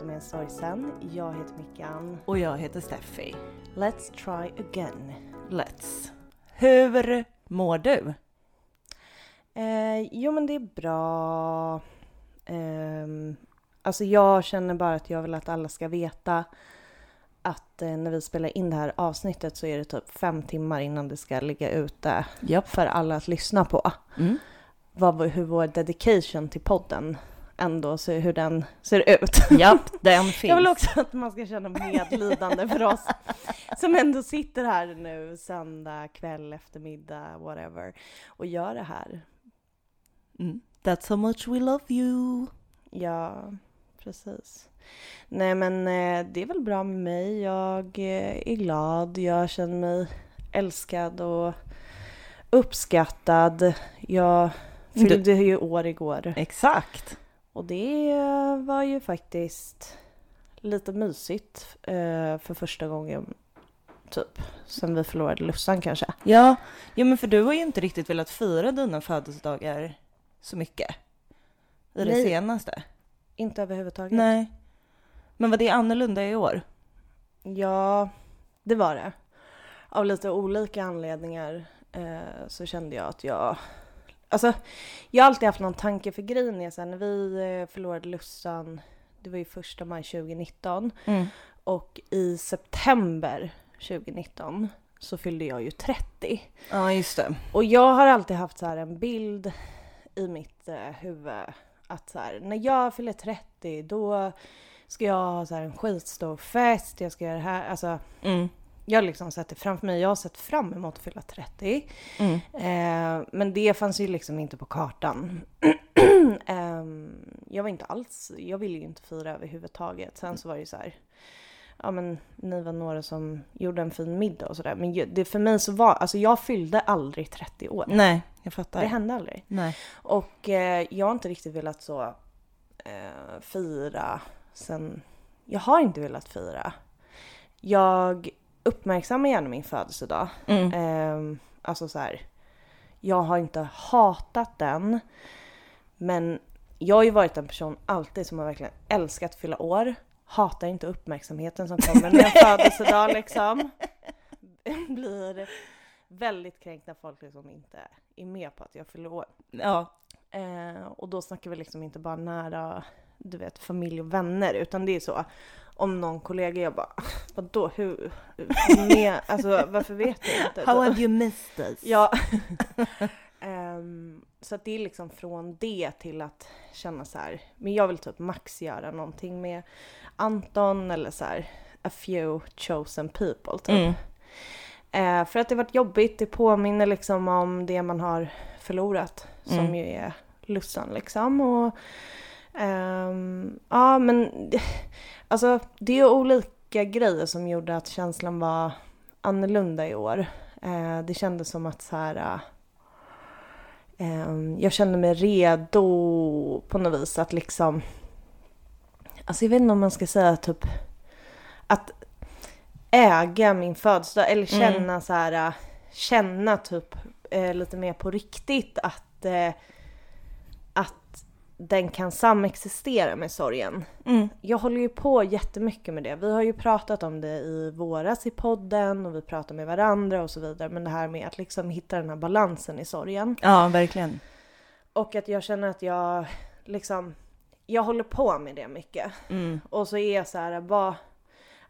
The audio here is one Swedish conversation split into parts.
pratar med en sorgsen. Jag heter Mickan. Och jag heter Steffi. Let's try again. Let's. Hur mår du? Jo men det är bra. Alltså jag känner bara att jag vill att alla ska veta att när vi spelar in det här avsnittet så är det typ 5 timmar innan det ska ligga ute för alla att lyssna på. Mm. Hur vår dedication till podden ändå, så hur den ser ut. Den finns. Jag vill också att man ska känna medlidande för oss som ändå sitter här nu söndag kväll, eftermiddag, whatever, och gör det här. Mm. That's how much we love you. Ja, precis. Nej men det är väl bra med mig. Jag är glad. Jag känner mig älskad och uppskattad. Jag fyllde ju år igår. Exakt. Och det var ju faktiskt lite mysigt för första gången typ sen vi förlorade Lussan kanske. Ja, ja men för du har ju inte riktigt velat fira dina födelsedagar så mycket i det senaste. Inte överhuvudtaget. Nej. Men var det annorlunda i år? Ja, det var det. Av lite olika anledningar så kände jag att jag... Alltså, jag har alltid haft någon tanke för grejen är så här, när vi förlorade Lussan, det var ju 1 maj 2019. Mm. Och i september 2019 så fyllde jag ju 30. Ja, just det. Och jag har alltid haft så här en bild i mitt huvud att så här, när jag fyller 30 då ska jag ha så här en skitstor fest, jag ska göra det här, alltså jag liksom sätter framför mig, jag har sett fram emot att fylla 30. Men det fanns ju liksom inte på kartan. Jag var inte alls, jag ville ju inte fira överhuvudtaget. Sen så var det ju så här, ja men ni var några som gjorde en fin middag och sådär. Men det för mig så var, alltså jag fyllde aldrig 30 år. Nej, jag fattar. Det hände aldrig. Nej. Och jag har inte riktigt velat så fira sen, jag har inte velat fira. Jag uppmärksammar gärna min födelsedag. Alltså så här, jag har inte hatat den. Men jag har ju varit en person alltid som har verkligen älskat att fylla år. Hatar inte uppmärksamheten som kommer när jag födelsedag liksom. Blir väldigt kränkt när folk liksom inte är med på att jag fyller år. Ja. Och då snackar vi liksom inte bara nära, du vet, familj och vänner, utan det är så om någon kollega, jag bara vadå, hur? Med, alltså varför vet du inte? How have you missed us? Ja. Så att det är liksom från det till att känna så här, men jag vill typ max göra någonting med Anton eller så här, a few chosen people typ. För att det varit jobbigt, det påminner liksom om det man har förlorat som ju är Lussan liksom, och ja men alltså det är ju olika grejer som gjorde att känslan var annorlunda i år. Det kändes som att så här jag kände mig redo på något vis att liksom, alltså jag vet inte om man ska säga typ att äga min födelsedag eller känna så här, känna typ lite mer på riktigt att att den kan samexistera med sorgen. Jag håller ju på jättemycket med det. Vi har ju pratat om det i våras i podden och vi pratar med varandra och så vidare. Men det här med att liksom hitta den här balansen i sorgen. Ja, verkligen. Och att jag känner att jag liksom, jag håller på med det mycket. Och så är jag så här, bara,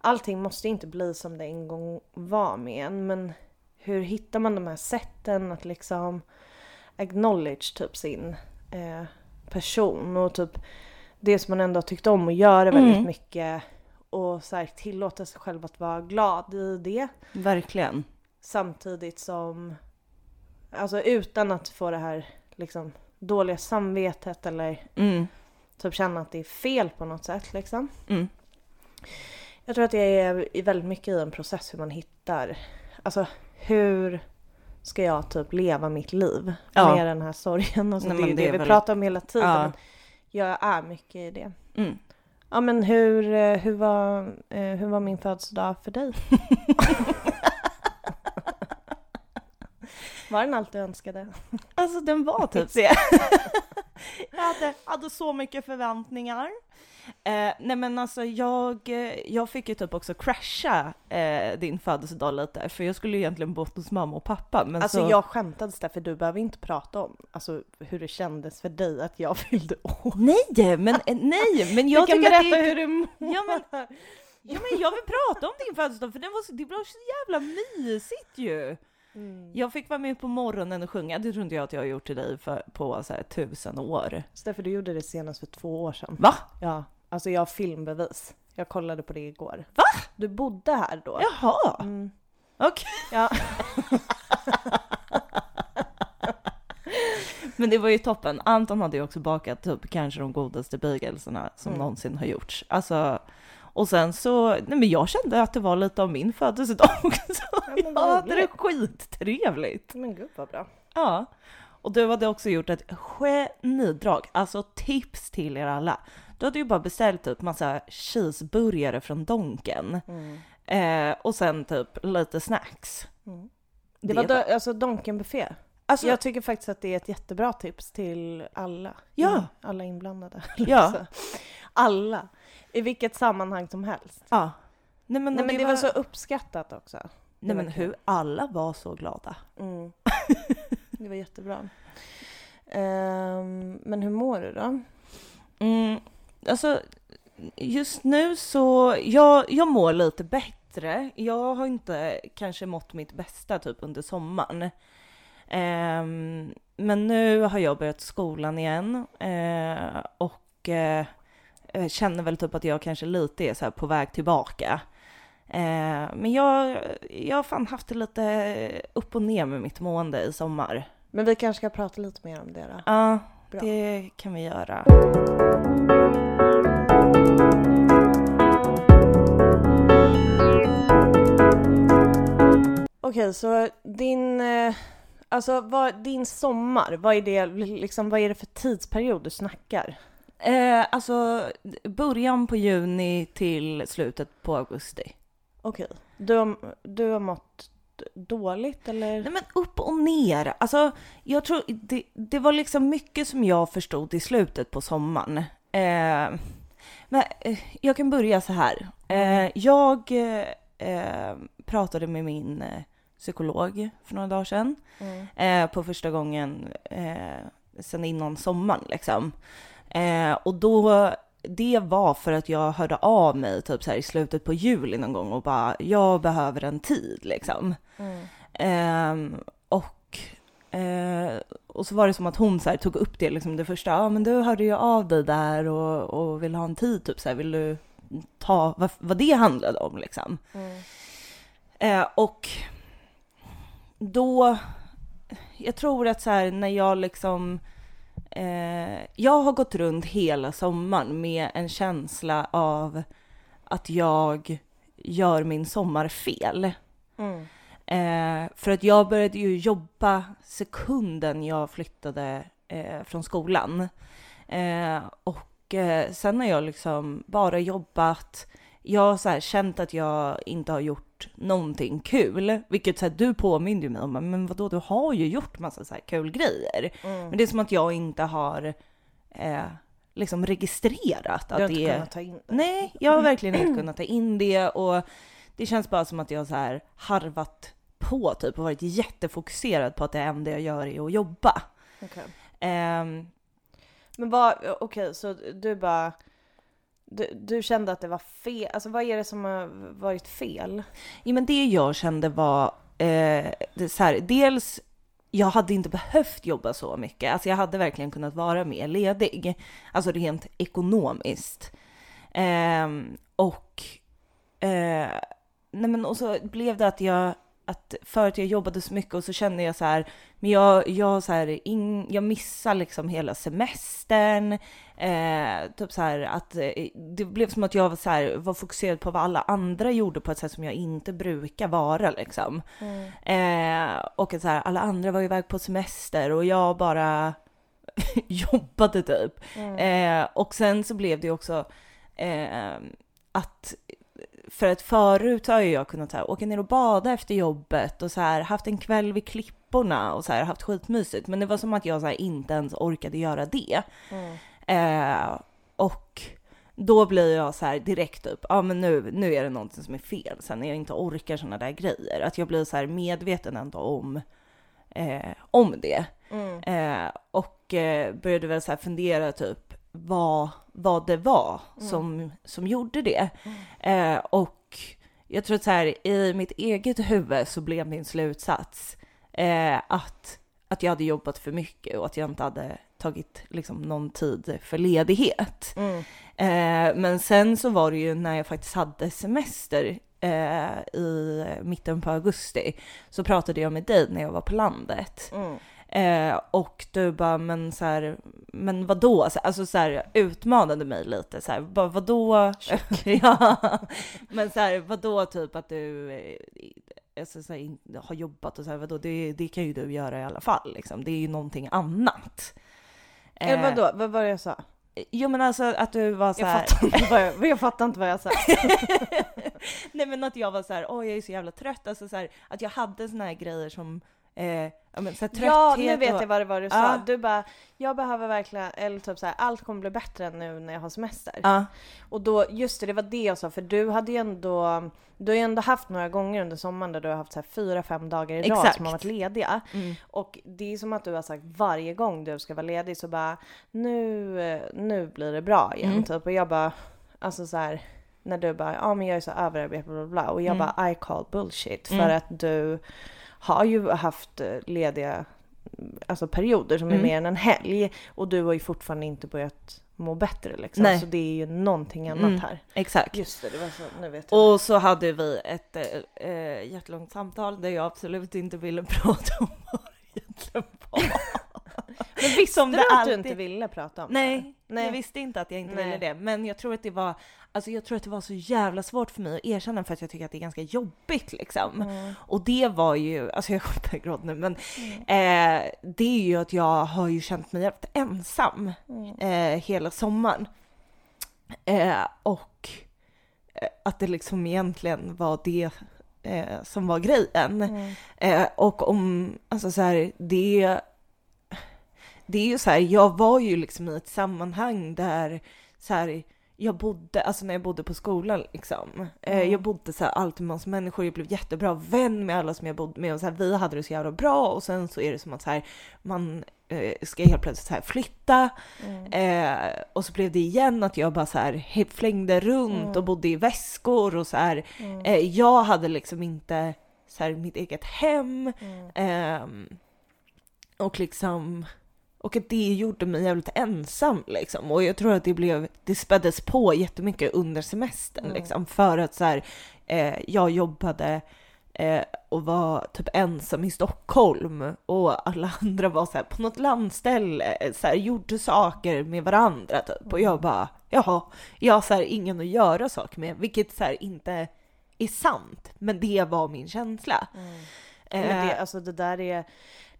allting måste inte bli som det en gång var med en. Men hur hittar man de här sätten att liksom acknowledge typ sin... person och typ det som man ändå har tyckt om och göra väldigt mycket och så här, tillåta sig själv att vara glad i det. Verkligen. Samtidigt som, alltså utan att få det här liksom dåliga samvetet eller typ känna att det är fel på något sätt liksom. Jag tror att det är väldigt mycket i en process hur man hittar, alltså hur ska jag typ leva mitt liv med den här sorgen? Alltså, nej, det är ju det vi pratar om hela tiden. Ja. Men jag är mycket i det. Ja, men hur var min födelsedag för dig? Var den allt du önskade? Alltså den var typ det. Jag hade så mycket förväntningar. Nej men alltså jag fick ju typ också crasha din födelsedag lite, för jag skulle ju egentligen bort hos mamma och pappa, men alltså så... jag skämtade där, för du behöver inte prata om alltså hur det kändes för dig att jag fyllde år. Nej men jag kan berätta att det... hur du mår. Ja men jag vill prata om din födelsedag, för den var så, det blev så jävla mysigt ju. Mm. Jag fick vara med på morgonen och sjunga. Det tror inte jag att jag har gjort till dig på så här 1000 år. Steffi, du gjorde det senast för 2 år sedan. Va? Ja, alltså jag har filmbevis. Jag kollade på det igår. Va? Du bodde här då. Jaha. Mm. Okej. Okay. Ja. Men det var ju toppen. Anton hade ju också bakat typ kanske de godaste bagelsarna som någonsin har gjorts. Alltså... Och sen så, nej men jag kände att det var lite av min födelsedag också. Ja, jag hade det skittrevligt. Men gud vad bra. Ja, och du hade också gjort ett genidrag. Alltså tips till er alla. Du hade ju bara beställt typ massa cheeseburgare från Donken. Mm. Och sen typ lite snacks. Mm. Det var alltså Donken-buffé. Alltså, jag tycker faktiskt att det är ett jättebra tips till alla. Ja. Mm, alla inblandade. Ja. Alla. I vilket sammanhang som helst. Ja. Nej, men det var så uppskattat också. Nej men hur alla var så glada. Mm. Det var jättebra. Men hur mår du då? Alltså just nu så jag mår lite bättre. Jag har inte kanske mått mitt bästa typ under sommaren. Men nu har jag börjat skolan igen och jag känner väl typ att jag kanske lite är så här på väg tillbaka. Men jag har fan haft det lite upp och ner med mitt mående i sommar. Men vi kanske ska prata lite mer om det då. Ja, det kan vi göra. Okej, så din sommar, vad är det liksom, vad är det för tidsperiod du snackar? Alltså början på juni till slutet på augusti. Okej. Du har mått dåligt eller? Nej men upp och ner. Alltså jag tror det var liksom mycket som jag förstod i slutet på sommaren. Men jag kan börja så här. Jag pratade med min psykolog för några dagar sedan. Mm. På första gången sen innan sommaren liksom. Och då, det var för att jag hörde av mig typ så här i slutet på juli någon gång och bara, jag behöver en tid liksom. Mm. Och så var det som att hon så här tog upp det liksom det första, ja men du hörde ju av dig där och vill ha en tid typ så här, vill du ta vad det handlade om liksom. Mm. Och då, jag tror att så här när jag liksom... jag har gått runt hela sommaren med en känsla av att jag gör min sommar fel. Mm. För att jag började ju jobba sekunden jag flyttade från skolan. Och sen har jag liksom bara jobbat. Jag har så här känt att jag inte har gjort någonting kul. Vilket så här, du påminner mig om. Men vadå, du har ju gjort massa så här kul grejer. Mm. Men det är som att jag inte har liksom registrerat. Du har att inte kunnat ta in det. Nej, jag har verkligen inte kunnat ta in det. Och det känns bara som att jag så här harvat på typ, och varit jättefokuserad på att det enda jag gör är att jobba. Okay. Men vad, okej, så du bara... Du kände att det var fel. Alltså vad är det som har varit fel? Ja, men det jag kände var så här, dels jag hade inte behövt jobba så mycket. Alltså jag hade verkligen kunnat vara mer ledig. Alltså rent ekonomiskt. Nej men, och så blev det att förut jag jobbade så mycket och så kände jag så här, men jag missar liksom hela semestern, typ så här att det blev som att jag så här var fokuserad på vad alla andra gjorde på ett sätt som jag inte brukar vara liksom. Mm. Och att så här, alla andra var iväg på semester och jag bara jobbade typ. Mm. Och sen så blev det också att för att förut har jag kunnat så här, åka ner och bada efter jobbet och så här, haft en kväll vid klipporna och så här, haft skitmysigt. Men det var som att jag så här, inte ens orkade göra det. Mm. Och då blir jag så här direkt upp, ja men nu är det någonting som är fel. Sen är jag inte orkar såna där grejer. Att jag blir så här medveten ändå om det. Mm. Och började väl så här fundera typ vad det var som gjorde det. Mm. Och jag tror att så här, i mitt eget huvud så blev min slutsats att jag hade jobbat för mycket och att jag inte hade tagit liksom någon tid för ledighet. Mm. Men sen så var det ju när jag faktiskt hade semester i mitten på augusti, så pratade jag med dig när jag var på landet. Mm. Och du bara, men vadå? Alltså så här, utmanade mig lite. Så här, bara, vadå? Ja. Men så här, vadå typ att du... Så här, har jobbat och så här, vadå, det kan ju du göra i alla fall liksom. Det är ju någonting annat. Eller vadå, vad var det jag sa? Jo men alltså att du var så här... Jag fattar inte vad jag sa. Nej men att jag var så här, jag är så jävla trött. Alltså så här, att jag hade såna här grejer som så här, ja, nu vet jag vad det var du sa. Du bara, jag behöver verkligen, eller typ så här, allt kommer bli bättre nu när jag har semester. Och då, just det var det jag sa. För du hade ju ändå, du har ju ändå haft några gånger under sommaren där du har haft så här 4-5 dagar i rad som har varit lediga. Mm. Och det är som att du har sagt varje gång du ska vara ledig så bara, nu blir det bra igen. Mm. Typ. Och jag bara, alltså så här, när du bara, men jag är så överarbetad bla bla. Och jag bara, I call bullshit. För att du har ju haft lediga, alltså perioder som är mer än en helg, och du har ju fortfarande inte börjat må bättre liksom. Nej. Så det är ju någonting annat här. Exakt. Just det var så, nu vet jag. Och så hade vi ett jättelångt samtal där jag absolut inte ville prata om vad det egentligen var. Men visste du att du inte ville prata om? Nej, det? Nej, jag visste inte att jag inte ville det. Men jag tror att det var, alltså jag tror att det var så jävla svårt för mig att erkänna, för att jag tycker att det är ganska jobbigt liksom. Och det var ju, alltså jag kommer att gråta nu, men det är ju att jag har ju känt mig jävligt ensam hela sommaren. Och att det liksom egentligen var det som var grejen. Och om, alltså så här, det är ju så här, jag var ju liksom i ett sammanhang där så här, jag bodde, alltså när jag bodde på skolan liksom, jag bodde så här alltid med människor, jag blev jättebra vän med alla som jag bodde med, och så här, vi hade det så jävla bra, och sen så är det som att så här, man ska helt plötsligt så här flytta och så blev det igen att jag bara så här flängde runt och bodde i väskor och så här, jag hade liksom inte så här mitt eget hem och liksom, och att det gjorde mig jävligt ensam liksom. Och jag tror att det späddes på jättemycket under semestern liksom. För att så här, jag jobbade och var typ ensam i Stockholm. Och alla andra var så här, på något landställe. Så här, gjorde saker med varandra typ. Och jag bara, jaha, jag har så här, ingen att göra saker med. Vilket så här, inte är sant. Men det var min känsla. Men det, alltså det där är...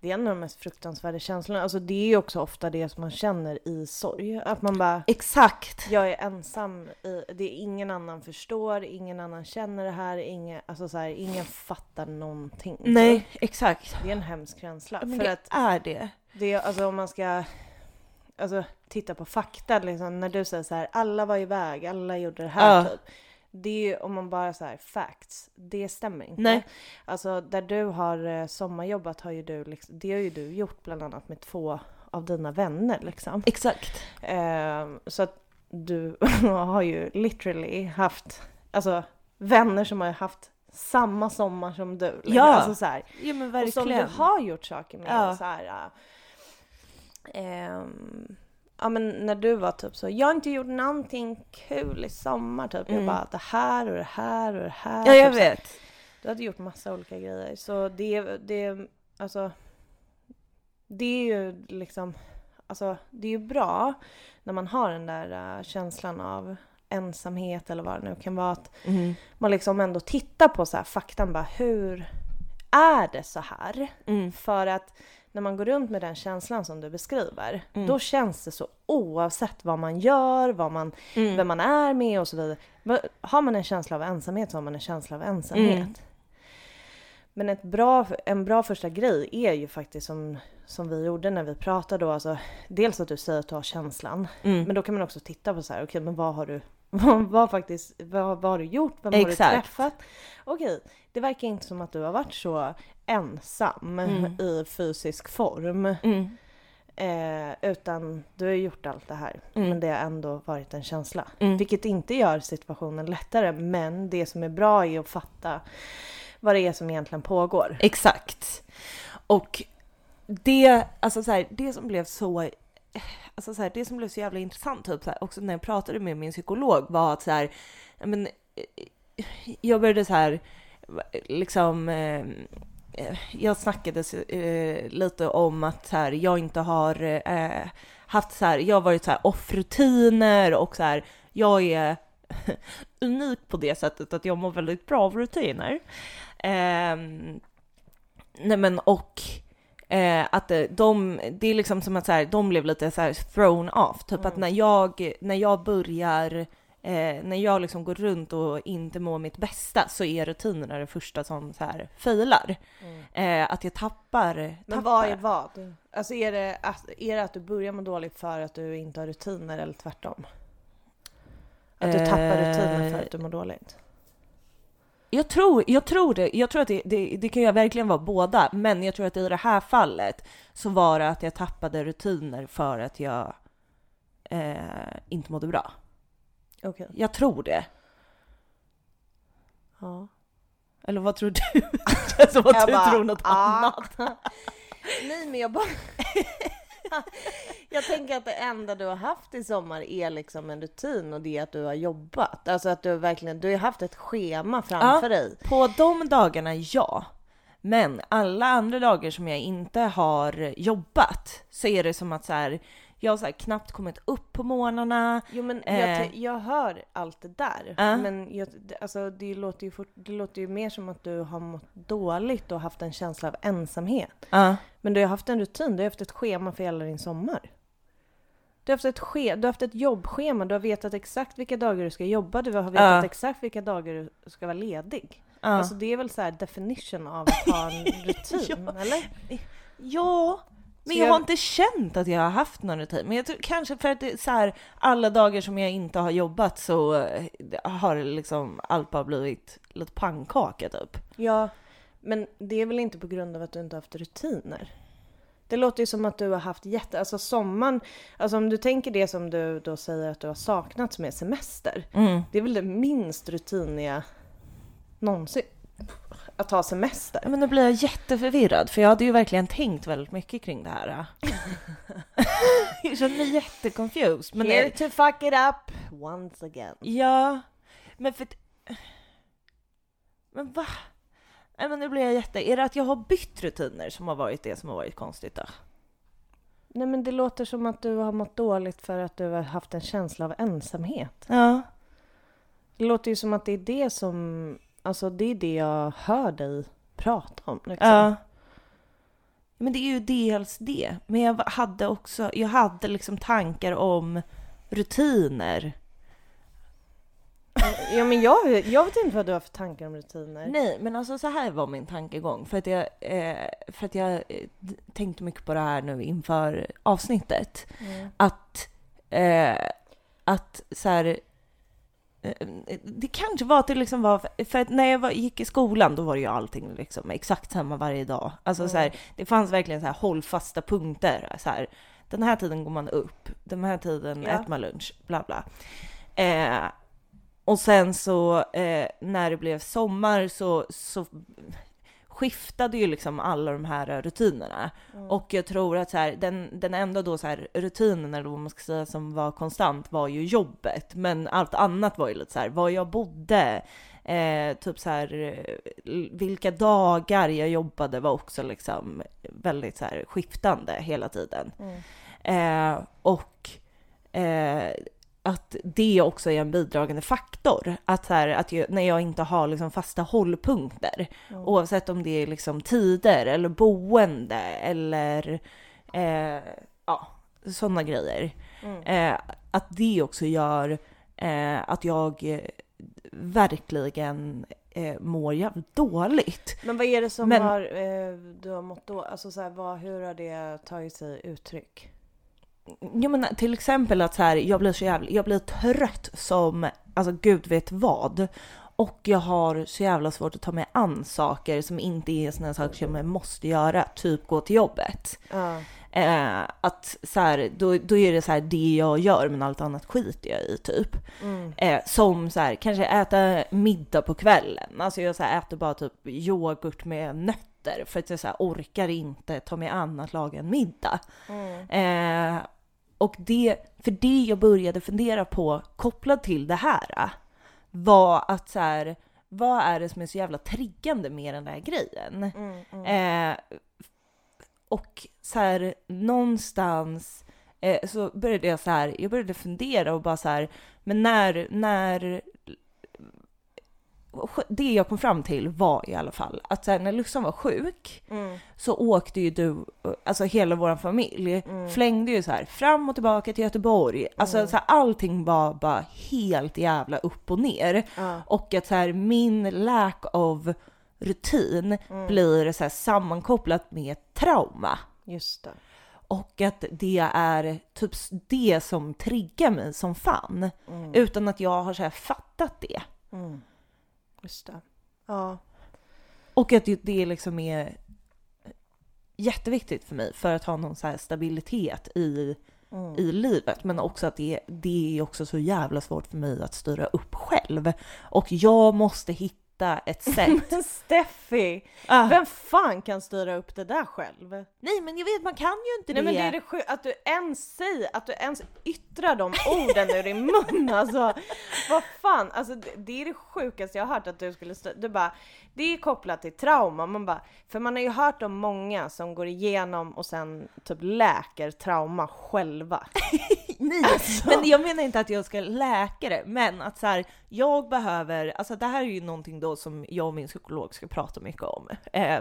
Det är en av de mest fruktansvärda känslorna. Alltså det är ju också ofta det som man känner i sorg. Att man bara... Exakt. Jag är ensam. Det är ingen annan förstår. Ingen annan känner det här. Alltså så här, ingen fattar någonting. Nej, exakt. Det är en hemsk känsla. Men för det att, är det. Det är, alltså om man ska... Alltså titta på fakta. Liksom, när du säger så här, alla var iväg. Alla gjorde det här typ. Det är ju, om man bara så här, facts, det stämmer inte. Nej. Alltså där du har sommarjobbat har ju du liksom, det har ju du gjort bland annat med 2 av dina vänner liksom. Exakt. Så att du har ju literally haft, alltså vänner som har haft samma sommar som du. Ja. Alltså så här. Ja, men verkligen. Och som du har gjort saker med så här. Ja, men när du var typ så, jag har inte gjort någonting kul i sommar typ. Jag bara, det här och det här och det här. Ja, jag typ vet. Så, du hade gjort massa olika grejer. Så det alltså, det är ju liksom, alltså det är ju bra när man har den där känslan av ensamhet eller vad det nu kan vara, att man liksom ändå tittar på så här faktan, bara hur är det så här? För att när man går runt med den känslan som du beskriver, då känns det så oavsett vad man gör, vad man, vem man är med och så vidare. Har man en känsla av ensamhet så har man en känsla av ensamhet. Men en bra första grej är ju faktiskt som vi gjorde när vi pratade då, alltså, dels att du säger att du har känslan, men då kan man också titta på så här, okej, men vad har du gjort, vem har du träffat? Okej, det verkar inte som att du har varit så ensam i fysisk form. Utan du har gjort allt det här, men det har ändå varit en känsla. Vilket inte gör situationen lättare, men det som är bra är att fatta vad det är som egentligen pågår. Exakt. Och det, alltså så här, det som blev så jävla intressant typ så här, också när jag pratade med min psykolog, var att så här, men jag började så här liksom, jag snackade lite om att så här, jag inte har haft så här, jag har varit så här off-rutiner och så här, jag är unik på det sättet att jag mår väldigt bra av rutiner. Nej men och att det är liksom som att så här, de blev lite så här thrown off typ, att när jag börjar när jag liksom går runt och inte mår mitt bästa, så är rutinerna det första som så här failar. Att jag tappar. Men vad är vad? Alltså är det att du börjar må dåligt för att du inte har rutiner, eller tvärtom? Att du tappar rutiner för att du mår dåligt? Jag tror det. Jag tror att det kan ju verkligen vara båda. Men jag tror att i det här fallet så var det att jag tappade rutiner för att jag inte mådde bra. Okay. Jag tror det. Ja. Eller vad tror du? Alltså, vad du tror något annat. Nej, men jag bara... Jag tänker att det enda du har haft i sommar är liksom en rutin, och det är att du har jobbat. Alltså att du har haft ett schema framför dig. På de dagarna, ja. Men alla andra dagar som jag inte har jobbat, så är det som att så här, jag har så här knappt kommit upp på morgnarna. Jo, men jag hör allt det där. Men alltså, det låter ju mer som att du har mått dåligt och haft en känsla av ensamhet. Men du har haft en rutin, du har haft ett schema för hela din sommar. Du har haft ett jobbschema, du har vetat exakt vilka dagar du ska jobba, du har vetat exakt vilka dagar du ska vara ledig. Alltså det är väl så här definition av att ha en rutin, eller? Ja. Men jag har inte känt att jag har haft någon rutin. Men jag tror, kanske för att det är så här, alla dagar som jag inte har jobbat, så har liksom allt bara blivit lite pannkaka typ. Ja, men det är väl inte på grund av att du inte har haft rutiner? Det låter ju som att du har haft alltså sommaren, alltså om du tänker det som du då säger att du har saknat, som är semester. Det är väl det minst rutiniga någonsin. Att ta semester. Men då blir jag jätteförvirrad, för jag hade ju verkligen tänkt väldigt mycket kring det här. Jag känner mig jätteconfused. Men here to fuck it up once again. Ja. Men för... Men va? Nej, men nu blir jag är det att jag har bytt rutiner som har varit det som har varit konstigt då? Nej, men det låter som att du har mått dåligt för att du har haft en känsla av ensamhet. Ja. Det låter ju som att det är det som... Alltså det är det jag hör dig prata om liksom. Ja. Men det är ju dels det. Men jag hade liksom tankar om rutiner. Ja, men jag vet inte vad du har för tankar om rutiner. Nej, men alltså så här var min tankegång. För att jag tänkte mycket på det här nu inför avsnittet. Att så här... Det kanske var att det liksom var, för att när jag gick i skolan, då var det ju allting liksom exakt samma varje dag. Alltså så här, det fanns verkligen så här hållfasta punkter. Så här, den här tiden går man upp, den här tiden äter man lunch, bla bla. Och sen så när det blev sommar så skiftade ju liksom alla de här rutinerna. Och jag tror att så här, den enda då så här rutinen, eller vad man ska säga, som var konstant var ju jobbet. Men allt annat var ju lite så här, var jag bodde, typ så här, vilka dagar jag jobbade var också liksom väldigt så här skiftande hela tiden. Att det också är en bidragande faktor. Att, så här, att när jag inte har liksom fasta hållpunkter. Oavsett om det är liksom tider eller boende eller sådana grejer. Att det också gör att jag verkligen mår jävligt dåligt. Men vad är det som du har mått då? Alltså så här, hur har det tagit sig uttryck? Jag menar, till exempel att så här, jag blir trött som, alltså gud vet vad. Och jag har så jävla svårt att ta mig an saker som inte är sådana saker som jag måste göra. Typ gå till jobbet. Att så här, då är det så här, det jag gör, men allt annat skiter jag i typ. Som så här, kanske äta middag på kvällen. Alltså jag så här, äter bara typ yoghurt med nötter. För att jag så här, orkar inte ta mig an att laga en middag. Och det, för det jag började fundera på kopplat till det här var att så här, vad är det som är så jävla triggande med den där grejen? Och så här, någonstans så började jag så här, jag började fundera och bara så här, men när det jag kom fram till var i alla fall att så här, när Lussan var sjuk så åkte ju du, alltså hela vår familj flängde ju så här fram och tillbaka till Göteborg, alltså så här, allting var bara helt jävla upp och ner och att så här, min lack of rutin blir så här sammankopplat med trauma. Just det. Och att det är typ det som triggar mig som fan utan att jag har så här fattat det. Just det. Ja. Och att det liksom är jätteviktigt för mig för att ha någon så här stabilitet i livet, men också att det är också så jävla svårt för mig att styra upp själv och jag måste hitta ett sätt. Men Steffi, vem fan kan styra upp det där själv? Nej, men jag vet, man kan ju inte. Nej, men det är det att du ens säger, att du ens yttrar de orden ur din mun, alltså vad fan, alltså det är det sjukaste jag har hört, att du skulle du bara, det är kopplat till trauma, man bara, för man har ju hört om många som går igenom och sen typ läker trauma själva. Nej, alltså. Men jag menar inte att jag ska läka det, men att så här, jag behöver, alltså det här är ju någonting då som jag och min psykolog ska prata mycket om.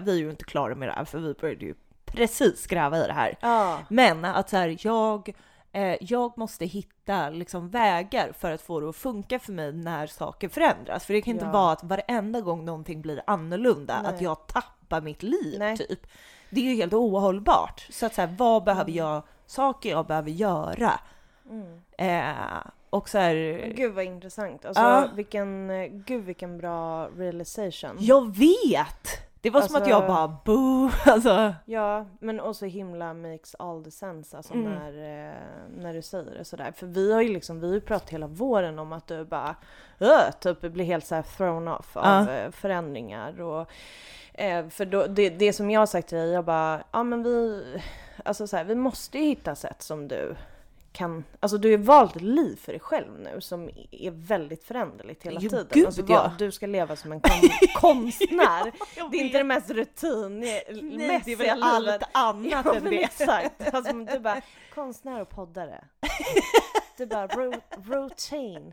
Vi är ju inte klara med det här, för vi började ju precis gräva i det här. Men att så här, jag måste hitta liksom vägar för att få det att funka för mig när saker förändras. För det kan inte vara att varenda gång någonting blir annorlunda, att jag tappar mitt liv typ. Det är ju helt ohållbart. Så att så här, vad behöver jag, saker jag behöver göra. Och så här, gud vad intressant. Alltså, vilken bra realization. Jag vet. Det var alltså, som att jag bara alltså. Ja, men också himla makes all the sense, alltså när du säger det så där, för vi har ju liksom pratat hela våren om att du bara typ blir helt så här thrown off av förändringar och för då, det som jag har sagt till dig, jag bara men vi, alltså så här, vi måste ju hitta sätt som du kan, alltså du har valt ett liv för dig själv nu som är väldigt föränderligt hela tiden. Gud, alltså, du ska leva som en konstnär. Det är inte det mest rutinmässiga livet. Annat än det. Exakt. Alltså, du bara, konstnär och poddare. Du bara, routine.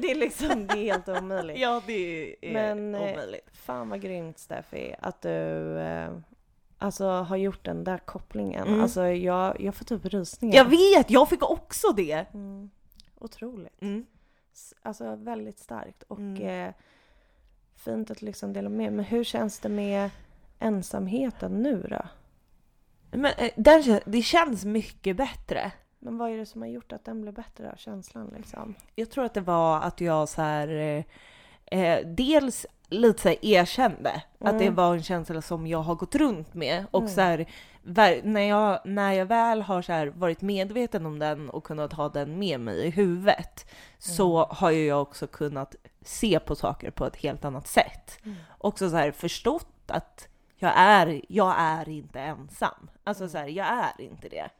Det är liksom, det är helt omöjligt. Ja, det är omöjligt. Fan vad grymt, Steffi, att du... Alltså har gjort den där kopplingen. Alltså jag får typ rysningar. Jag vet, jag fick också det. Otroligt. Alltså väldigt starkt. Och fint att liksom dela med. Men hur känns det med ensamheten nu då? Men, det känns mycket bättre. Men vad är det som har gjort att den blev bättre då? Känslan liksom. Jag tror att det var att jag så här... dels lite så här erkände att det var en känsla som jag har gått runt med och så här, när jag väl har så här varit medveten om den och kunnat ha den med mig i huvudet så har ju jag också kunnat se på saker på ett helt annat sätt. Också så här förstått att jag är inte ensam. Alltså så här, jag är inte det.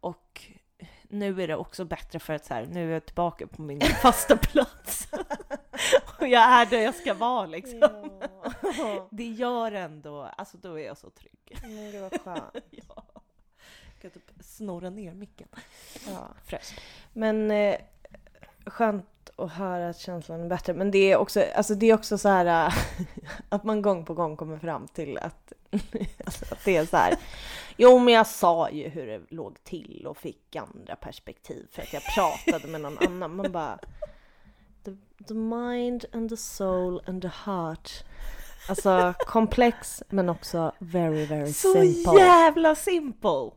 Och nu är det också bättre för att så här, nu är jag tillbaka på min fasta plats. Och jag är där jag ska vara liksom. Ja. Det gör ändå, alltså då är jag så trygg. Men det var skönt. Ja. Jag kan typ snorra ner micken. Ja, fräscht. Men skönt att höra att känslan är bättre. Men det är också, alltså det är också så här att man gång på gång kommer fram till att, alltså att det är så här. Jo, men jag sa ju hur det låg till och fick andra perspektiv för att jag pratade med någon annan. Man bara, The mind and the soul and the heart. Alltså komplex men också very, very så simple. Så jävla simple!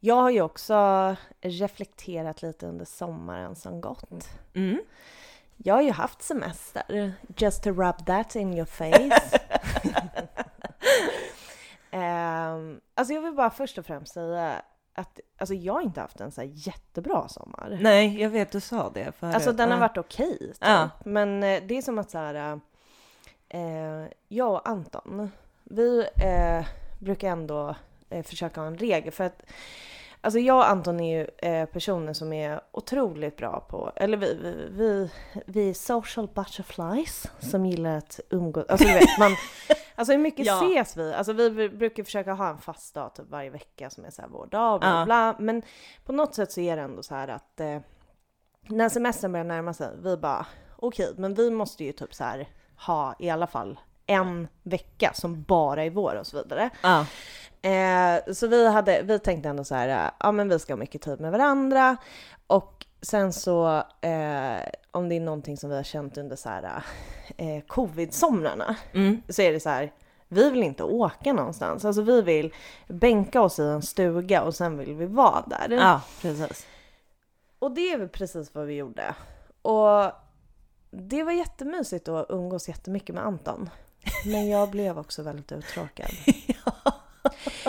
Jag har ju också reflekterat lite under sommaren som gått. Mm. Jag har ju haft semester. Just to rub that in your face. Alltså jag vill bara först och främst säga att alltså jag har inte haft en så här jättebra sommar. Nej, jag vet du sa det förut. Alltså den har varit okej. Typ. Ja. Men det är som att så här, jag och Anton, vi brukar ändå försöka ha en regel. För att alltså jag och Anton är ju personer som är otroligt bra på, eller vi är social butterflies som gillar att umgås. Alltså vet, man, alltså hur mycket ses vi? Alltså vi brukar försöka ha en fast dag typ varje vecka som är så här vår dag, bla, bla. Men på något sätt så är det ändå så här att när semestern börjar närma sig, vi bara okej, men vi måste ju typ så här ha i alla fall en vecka som bara är vår och så vidare. Ja. Så vi tänkte ändå så här, ja men vi ska ha mycket tid med varandra. Och sen så, om det är någonting som vi har känt under så här covid-somrarna, så är det så här, vi vill inte åka någonstans. Alltså vi vill bänka oss i en stuga och sen vill vi vara där. Ja, precis. Och det är väl precis vad vi gjorde. Och det var jättemysigt att umgås jättemycket med Anton. Men jag blev också väldigt uttråkad. Ja.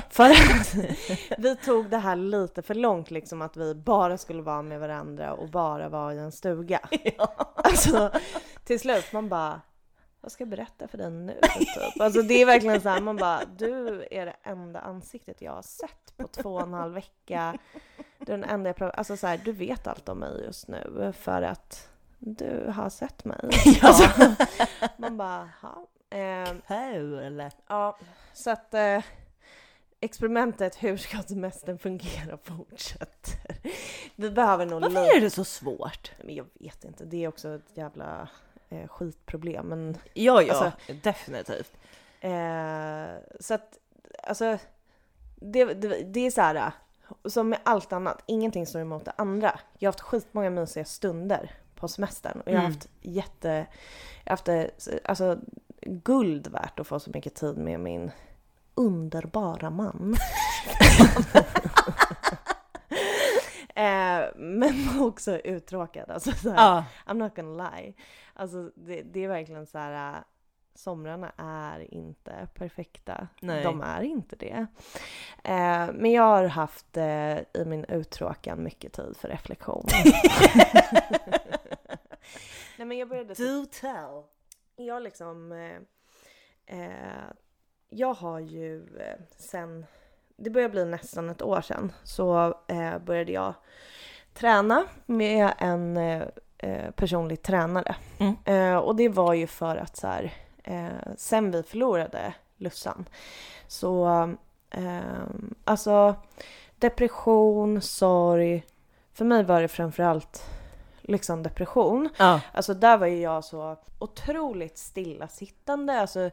För att vi tog det här lite för långt liksom, att vi bara skulle vara med varandra och bara vara i en stuga. Ja. Alltså till slut man bara, vad ska jag berätta för dig nu? Typ. Alltså det är verkligen så här, man bara, du är det enda ansiktet jag har sett på 2,5 vecka. Du är den enda jag pratar, alltså så här, du vet allt om mig just nu för att du har sett mig. Ja. Alltså, man bara, ja. Kul. Ja, så att experimentet hur ska semestern fungera fortsätter. Vi behöver nog. Varför är det så svårt? Men jag vet inte. Det är också ett jävla skitproblem. Men ja, alltså, definitivt. Så att alltså det är så här som med allt annat. Ingenting står emot det andra. Jag har haft skitmånga mysiga stunder på semestern och jag har haft alltså guld värt att få så mycket tid med min underbara man. Men också uttråkad. Alltså, såhär, I'm not gonna lie. Alltså, det är verkligen så här. Somrarna är inte perfekta. Nej. De är inte det. Men jag har haft i min uttråkan mycket tid för reflektion. Nej, men jag började... Do tell. Jag liksom... jag har ju sen... Det börjar bli nästan ett år sedan. Så började jag träna med en personlig tränare. Mm. Och det var ju för att så här... sen vi förlorade Lussan. Så alltså depression, sorg. För mig var det framförallt liksom depression. Ja. Alltså där var ju jag så otroligt stillasittande. Alltså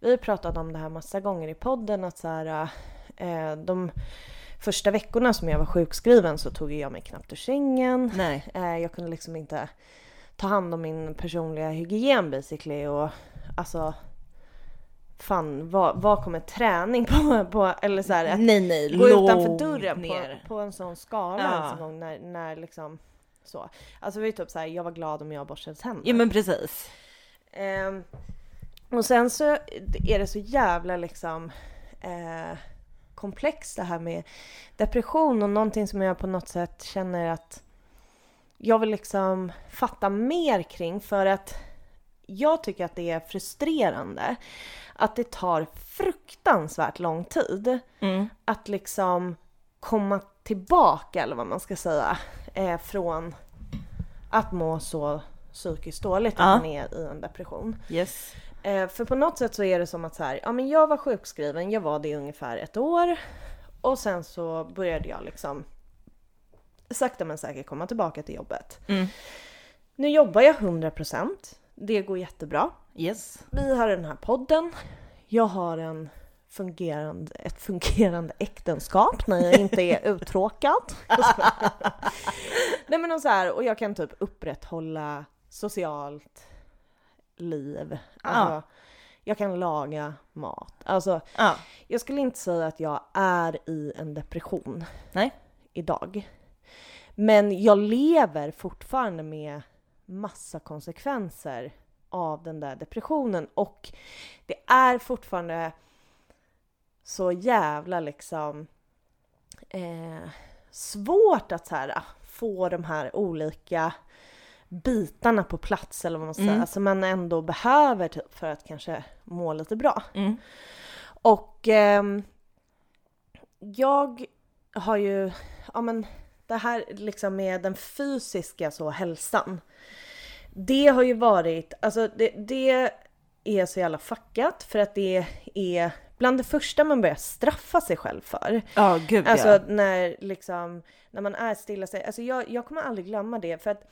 vi har pratat om det här massa gånger i podden att så här de första veckorna som jag var sjukskriven så tog jag mig knappt ur sängen. Nej. Jag kunde liksom inte ta hand om min personliga hygien basically och alltså fan vad kommer träning på eller så här, att nej, gå utanför dörren på en sån skala en sån gång när liksom så. Alltså vi typ så här, jag var glad om jag borstade tänderna. Ja men precis. Och sen så är det så jävla liksom komplext det här med depression och någonting som jag på något sätt känner att jag vill liksom fatta mer kring för att jag tycker att det är frustrerande att det tar fruktansvärt lång tid att liksom komma tillbaka eller vad man ska säga från att må så psykiskt dåligt att man är i en depression. Yes. För på något sätt så är det som att så här, ja men jag var sjukskriven, jag var det i ungefär ett år och sen så började jag liksom sakta men säkert komma tillbaka till jobbet. Mm. Nu jobbar jag 100%. Det går jättebra. Yes. Vi har den här podden. Jag har en ett fungerande äktenskap när jag inte är uttråkad. Nej, men och så här, och jag kan typ upprätthålla socialt liv. Alltså, jag kan laga mat. Alltså, jag skulle inte säga att jag är i en depression idag. Men jag lever fortfarande med massa konsekvenser av den där depressionen. Och det är fortfarande så jävla liksom svårt att så här, få de här olika bitarna på plats, eller vad man säger, alltså man ändå behöver typ, för att kanske må lite bra. Och jag har ju, ja men det här liksom med den fysiska så hälsan, det har ju varit, alltså det är så jävla fuckat, för att det är bland det första man börjar straffa sig själv för. Gud, alltså när man är stilla sig, alltså jag kommer aldrig glömma det, för att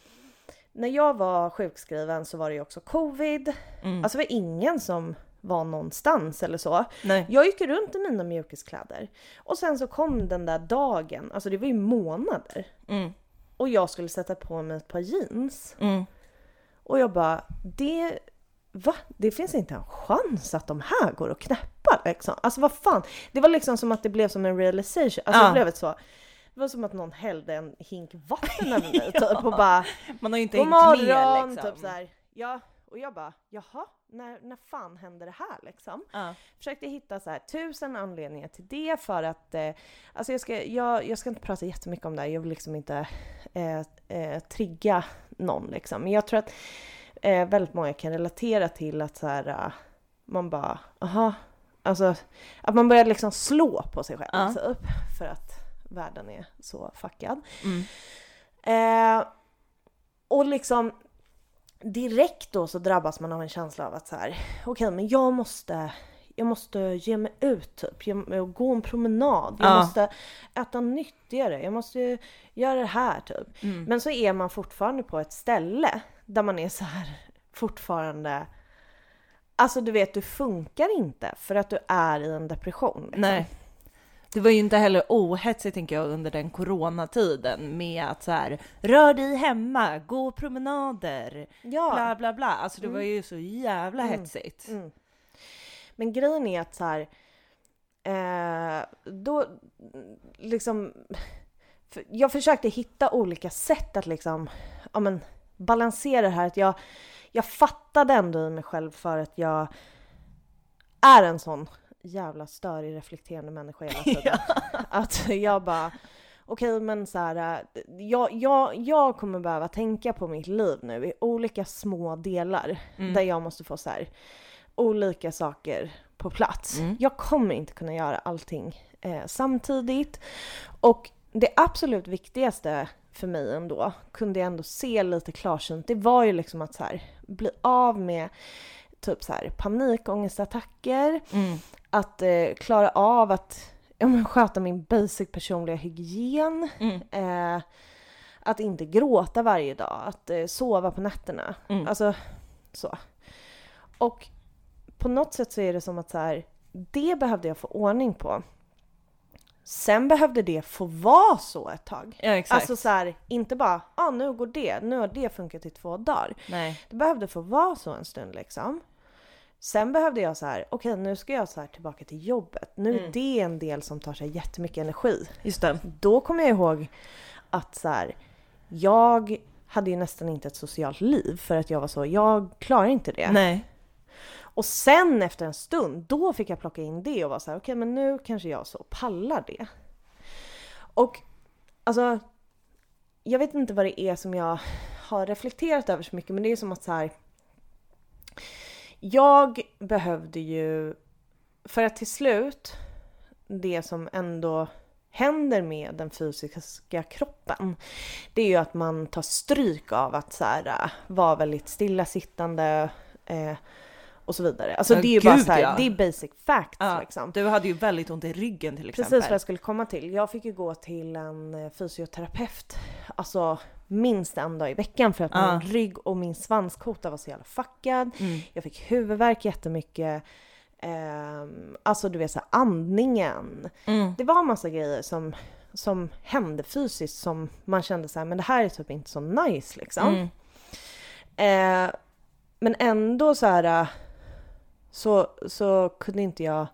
när jag var sjukskriven så var det ju också covid. Alltså det var ingen som var någonstans eller så. Nej. Jag gick runt i mina mjukiskläder. Och sen så kom den där dagen. Alltså det var ju månader. Och jag skulle sätta på mig ett par jeans. Och jag bara, det finns inte en chans att de här går och knäppar. Liksom. Alltså vad fan. Det var liksom som att det blev som en realization. Alltså det blev ett så... Det var som att någon hällde en hink vatten över mig typ, och bara... Man har ju inte hängt med liksom. Typ så här. Ja, och jag bara, jaha, när fan hände det här liksom? Försökte hitta så här 1000 anledningar till det, för att... alltså jag ska inte prata jättemycket om det här. Jag vill liksom inte trigga någon liksom. Men jag tror att väldigt många kan relatera till att så här... man bara, aha. Alltså, att man börjar liksom slå på sig själv typ, för att... världen är så fuckad. Och liksom direkt då så drabbas man av en känsla av att så här, okej, men jag måste ge mig ut typ, gå en promenad, jag måste äta nyttigare, jag måste göra det här typ. Men så är man fortfarande på ett ställe där man är så här fortfarande, alltså du vet, du funkar inte för att du är i en depression liksom. Nej. Det var ju inte heller ohetsigt, tänker jag, under den coronatiden med att så här, rör dig hemma, gå promenader, bla bla bla. Alltså det var ju så jävla hetsigt. Men grejen är att så här, då liksom, jag försökte hitta olika sätt att liksom, ja men, balansera det här. Att jag fattade ändå i mig själv, för att jag är en sån jävla störig, reflekterande människa hela tiden. Att jag bara, okej, men så här, jag kommer behöva tänka på mitt liv nu i olika små delar, där jag måste få så här olika saker på plats. Jag kommer inte kunna göra allting samtidigt, och det absolut viktigaste för mig ändå, kunde jag ändå se lite klarsynt, det var ju liksom att så här, bli av med typ så här panikångestattacker, att klara av att sköta min basic personliga hygien, att inte gråta varje dag, att sova på nätterna, alltså så. Och på något sätt så är det som att så här, det behövde jag få ordning på. Sen behövde det få vara så ett tag. Ja, exakt. Alltså så här, inte bara, nu går det, nu har det funkat i 2 dagar. Nej. Det behövde få vara så en stund liksom. Sen behövde jag så här, okej, nu ska jag så här tillbaka till jobbet. Nu är det en del som tar sig jättemycket energi. Just det. Då kommer jag ihåg att så här, jag hade ju nästan inte ett socialt liv, för att jag var så, jag klarar inte det. Nej. Och sen efter en stund, då fick jag plocka in det och var så här, okej, men nu kanske jag så pallar det. Och alltså, jag vet inte vad det är som jag har reflekterat över så mycket, men det är som att så här, jag behövde ju, för att till slut, det som ändå händer med den fysiska kroppen, det är ju att man tar stryk av att så här, vara väldigt stillasittande, och så vidare. Alltså det är ju bara så här, det är basic facts liksom. Du hade ju väldigt ont i ryggen till exempel. Precis vad jag skulle komma till. Jag fick ju gå till en fysioterapeut, alltså minst en dag i veckan, för att min rygg och min svanskota var så jävla fuckad. Jag fick huvudvärk jättemycket. Alltså du vet så här, andningen. Mm. Det var en massa grejer som hände fysiskt som man kände så här, men det här är typ inte så nice liksom. Mm. Men ändå så här så kunde inte jag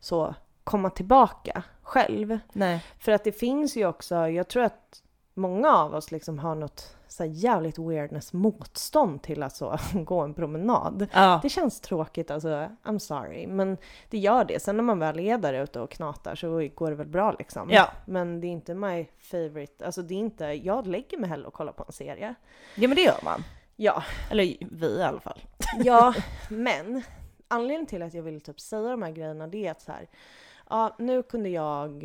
så komma tillbaka själv. Nej. För att det finns ju också, jag tror att många av oss liksom har något så här jävligt weirdness motstånd till att så gå en promenad. Ja. Det känns tråkigt, alltså I'm sorry, men det gör det. Sen när man väl är där ute och knatar så går det väl bra liksom. Ja. Men det är inte my favorite, alltså det är inte, jag lägger mig hellre och kollar på en serie. Ja, men det gör man. Ja. Eller vi i alla fall. Ja, men anledningen till att jag ville typ säga de här grejerna, det är att så här, ja, nu kunde jag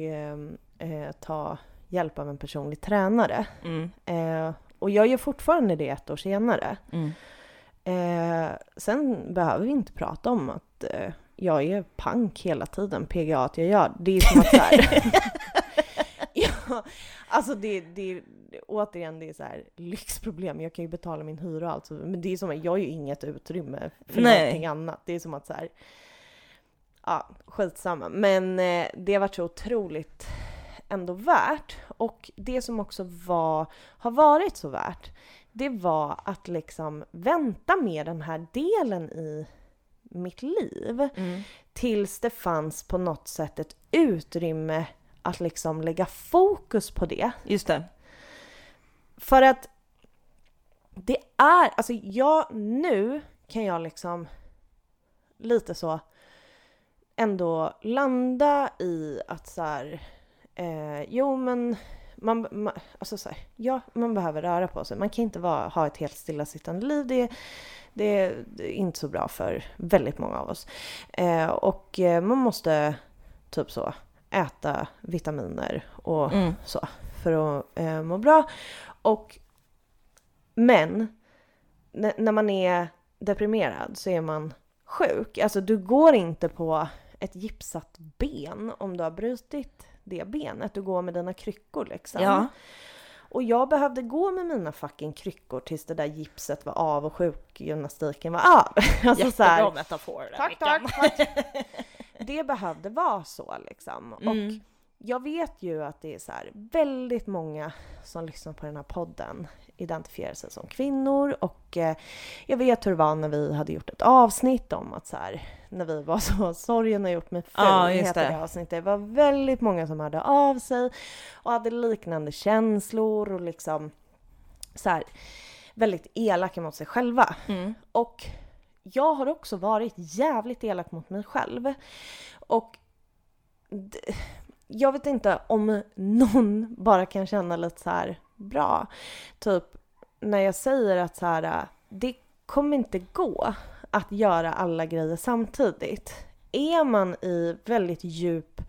ta hjälp av en personlig tränare. Mm. Och jag gör fortfarande det 1 år senare. Mm. Sen behöver vi inte prata om att jag är pank hela tiden. PGA att jag gör. Det är som att så här... ja, alltså det återigen, det är så här lyxproblem. Jag kan ju betala min hyra och allt. Men det är som att jag har ju inget utrymme för någonting annat. Det är som att så här... Ja, skitsamma. Men det har varit så otroligt... ändå värt, och det som också har varit så värt, det var att liksom vänta med den här delen i mitt liv tills det fanns på något sätt ett utrymme att liksom lägga fokus på det. Just det. För att det är, alltså jag, nu kan jag liksom lite så ändå landa i att så här, jo men man alltså så här, ja, man behöver röra på sig. Man kan inte ha ett helt stillasittande liv. Det är inte så bra för väldigt många av oss. Och man måste typ så äta vitaminer och så för att må bra. Och men när man är deprimerad så är man sjuk. Alltså du går inte på ett gipsat ben om du har brutit det benet, du går med dina kryckor liksom. Ja. Och jag behövde gå med mina fucking kryckor tills det där gipset var av och sjukgymnastiken var av. Alltså så här, jättebra metafor där, tack. Det behövde vara så liksom. Och jag vet ju att det är så här, väldigt många som lyssnar på den här podden identifierar sig som kvinnor, och jag vet hur det var när vi hade gjort ett avsnitt om att så här, när vi var så, sorgen har gjort mig ful, heter det avsnittet. Det var väldigt många som hörde av sig och hade liknande känslor och liksom så här, väldigt elaka mot sig själva. Och jag har också varit jävligt elak mot mig själv, och jag vet inte om någon bara kan känna lite så här bra. Typ när jag säger att så här, det kommer inte gå att göra alla grejer samtidigt. Är man i väldigt djup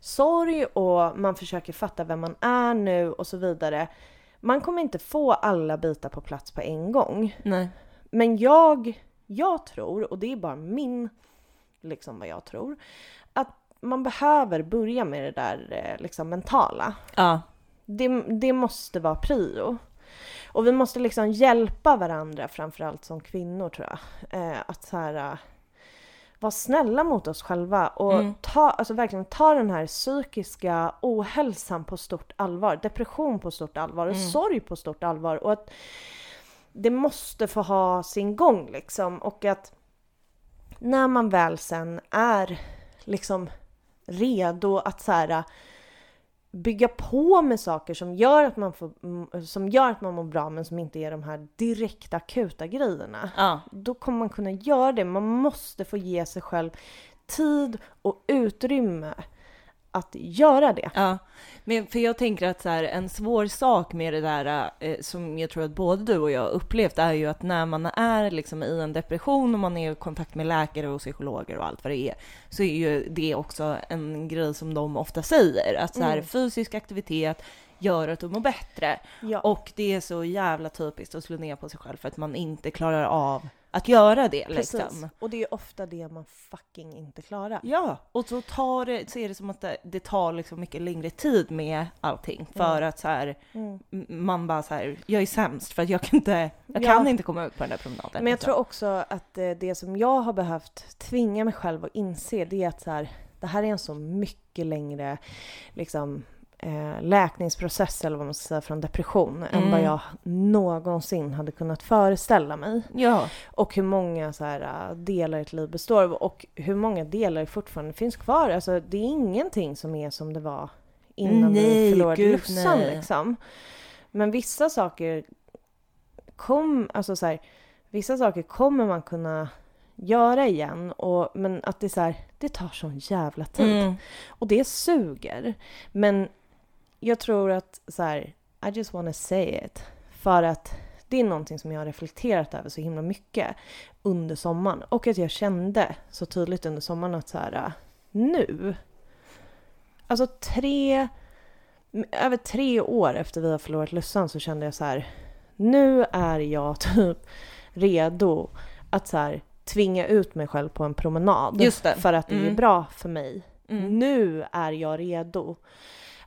sorg och man försöker fatta vem man är nu och så vidare. Man kommer inte få alla bitar på plats på en gång. Nej. Men jag tror, och det är bara min liksom vad jag tror, att man behöver börja med det där liksom mentala. Ja. Det måste vara prio. Och vi måste liksom hjälpa varandra, framförallt som kvinnor tror jag. Att så här, vara snälla mot oss själva och verkligen ta den här psykiska ohälsan på stort allvar. Depression på stort allvar och sorg på stort allvar. Och att det måste få ha sin gång liksom. Och att när man väl sen är liksom redo att så här, bygga på med saker som gör att man mår bra, men som inte är de här direkt akuta grejerna. Ja. Då kommer man kunna göra det. Man måste få ge sig själv tid och utrymme att göra det. Ja. Men för jag tänker att så här, en svår sak med det där som jag tror att både du och jag upplevt är ju att när man är liksom i en depression och man är i kontakt med läkare och psykologer och allt vad det är, så är ju det också en grej som de ofta säger, att så här, fysisk aktivitet gör att du mår bättre. Ja. Och det är så jävla typiskt att slå ner på sig själv för att man inte klarar av att göra det. Liksom. Och det är ofta det man fucking inte klarar. Ja, och så, så är det som att det tar liksom mycket längre tid med allting. För att så här, man bara så här, jag är sämst för att jag kan inte komma ut på den där promenaden. Men jag tror också att det som jag har behövt tvinga mig själv att inse, det är att så här, det här är en så mycket längre liksom, läkningsprocess eller vad man ska säga från depression än vad jag någonsin hade kunnat föreställa mig. Ja. Och hur många så här, delar ett liv består av och hur många delar fortfarande finns kvar. Alltså, det är ingenting som är som det var innan vi förlorade Lussan. Liksom. Men vissa saker vissa saker kommer man kunna göra igen, men att det är så här, det tar sån jävla tid. Och det suger. Men jag tror att så här, I just wanna say it, för att det är någonting som jag har reflekterat över så himla mycket under sommaren, och att jag kände så tydligt under sommaren att så här, nu alltså över tre år efter vi har förlorat Lussan så kände jag så här, nu är jag typ redo att så här tvinga ut mig själv på en promenad för att det är bra för mig. Nu är jag redo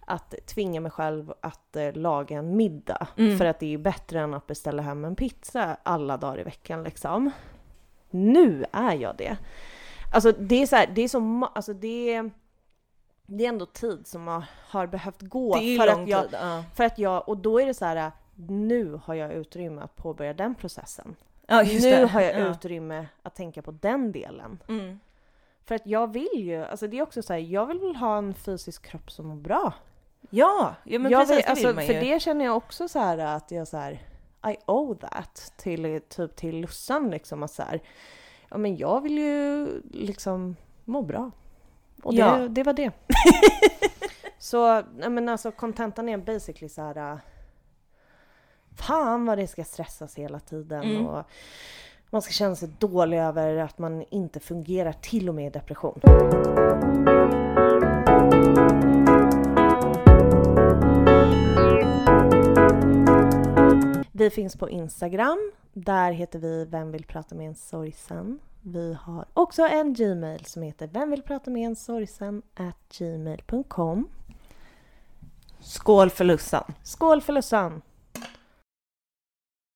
att tvinga mig själv att laga en middag för att det är bättre än att beställa hem en pizza alla dagar i veckan liksom. Nu är jag det. Alltså det är så här, det är så alltså det är ändå tid som jag har behövt gå för att jag och då är det så här, nu har jag utrymme att påbörja den processen. Ja, nu har jag utrymme att tänka på den delen. För att jag vill ju, alltså det är också så här, jag vill ha en fysisk kropp som är bra. Ja, men jag precis vill, alltså, det vill man ju. För det känner jag också så här att jag så här, I owe that till Lussan liksom, att så här, ja men jag vill ju liksom må bra. Och det var det. Så men alltså kontentan är basically så här, fan vad det ska stressas hela tiden och man ska känna sig dålig över att man inte fungerar, till och med i depression. Vi finns på Instagram, där heter vi Vem vill prata med en sorgsen. Vi har också en Gmail som heter vemvillpratamedenssorgsen@gmail.com. Skål för Lussan! Skål för Lussan!